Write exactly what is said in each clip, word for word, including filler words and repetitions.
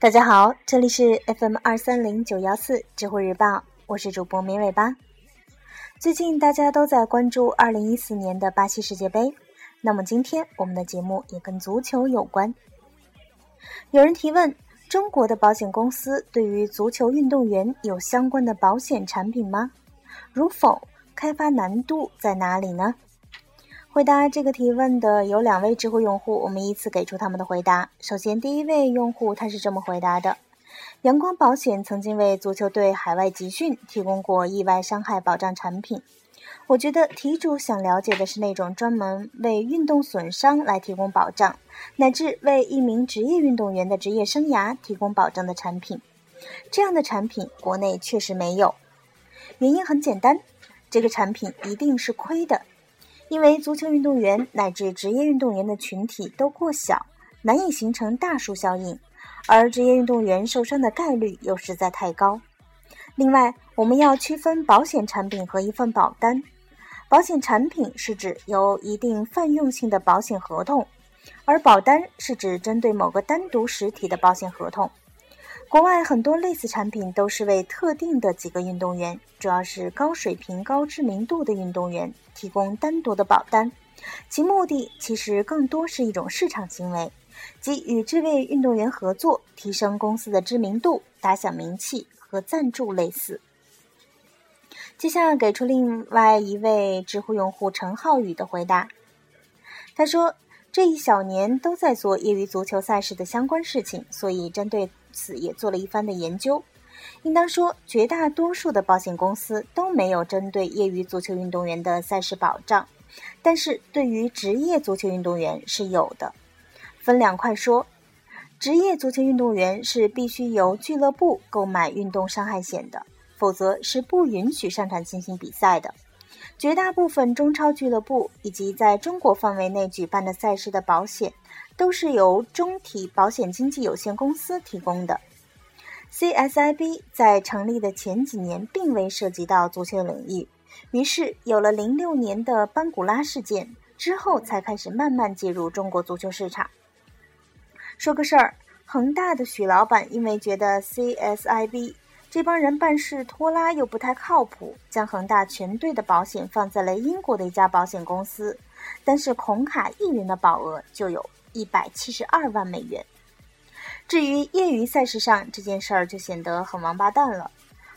大家好，这里是 F M 二三零九一四 知乎日报，我是主播梅尾巴。最近大家都在关注二零一四年的巴西世界杯，那么今天我们的节目也跟足球有关。有人提问，中国的保险公司对于足球运动员有相关的保险产品吗？如否，开发难度在哪里呢？回答这个提问的有两位知乎用户，我们依次给出他们的回答。首先第一位用户他是这么回答的：阳光保险曾经为足球队海外集训提供过意外伤害保障产品，我觉得题主想了解的是那种专门为运动损伤来提供保障，乃至为一名职业运动员的职业生涯提供保障的产品。这样的产品国内确实没有，原因很简单，这个产品一定是亏的，因为足球运动员乃至职业运动员的群体都过小，难以形成大数效应，而职业运动员受伤的概率又实在太高。另外，我们要区分保险产品和一份保单。保险产品是指由一定泛用性的保险合同，而保单是指针对某个单独实体的保险合同。国外很多类似产品都是为特定的几个运动员，主要是高水平高知名度的运动员提供单独的保单，其目的其实更多是一种市场行为，即与这位运动员合作，提升公司的知名度，打响名气，和赞助类似。接下来给出另外一位知乎用户陈浩宇的回答，他说这一小年都在做业余足球赛事的相关事情，所以针对此也做了一番的研究。应当说绝大多数的保险公司都没有针对业余足球运动员的赛事保障，但是对于职业足球运动员是有的。分两块说，职业足球运动员是必须由俱乐部购买运动伤害险的，否则是不允许上场进行比赛的。绝大部分中超俱乐部以及在中国范围内举办的赛事的保险都是由中体保险经纪有限公司提供的。 C S I B 在成立的前几年并未涉及到足球领域，于是有了零六年的班古拉事件之后才开始慢慢介入中国足球市场。说个事儿，恒大的许老板因为觉得 C S I B这帮人办事拖拉又不太靠谱，将恒大全队的保险放在了英国的一家保险公司，但是孔卡一人的保额就有一百七十二万美元。至于业余赛事上，这件事儿就显得很王八蛋了。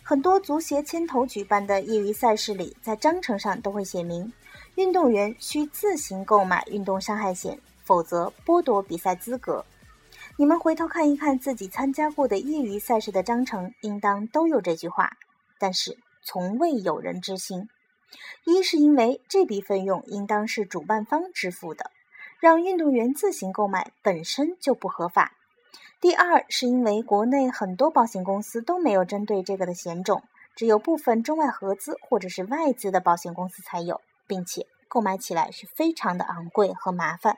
很多足协牵头举办的业余赛事里，在章程上都会写明运动员需自行购买运动伤害险，否则剥夺比赛资格。你们回头看一看自己参加过的业余赛事的章程，应当都有这句话，但是从未有人知悉。一是因为这笔费用应当是主办方支付的，让运动员自行购买本身就不合法。第二是因为国内很多保险公司都没有针对这个的险种，只有部分中外合资或者是外资的保险公司才有，并且购买起来是非常的昂贵和麻烦。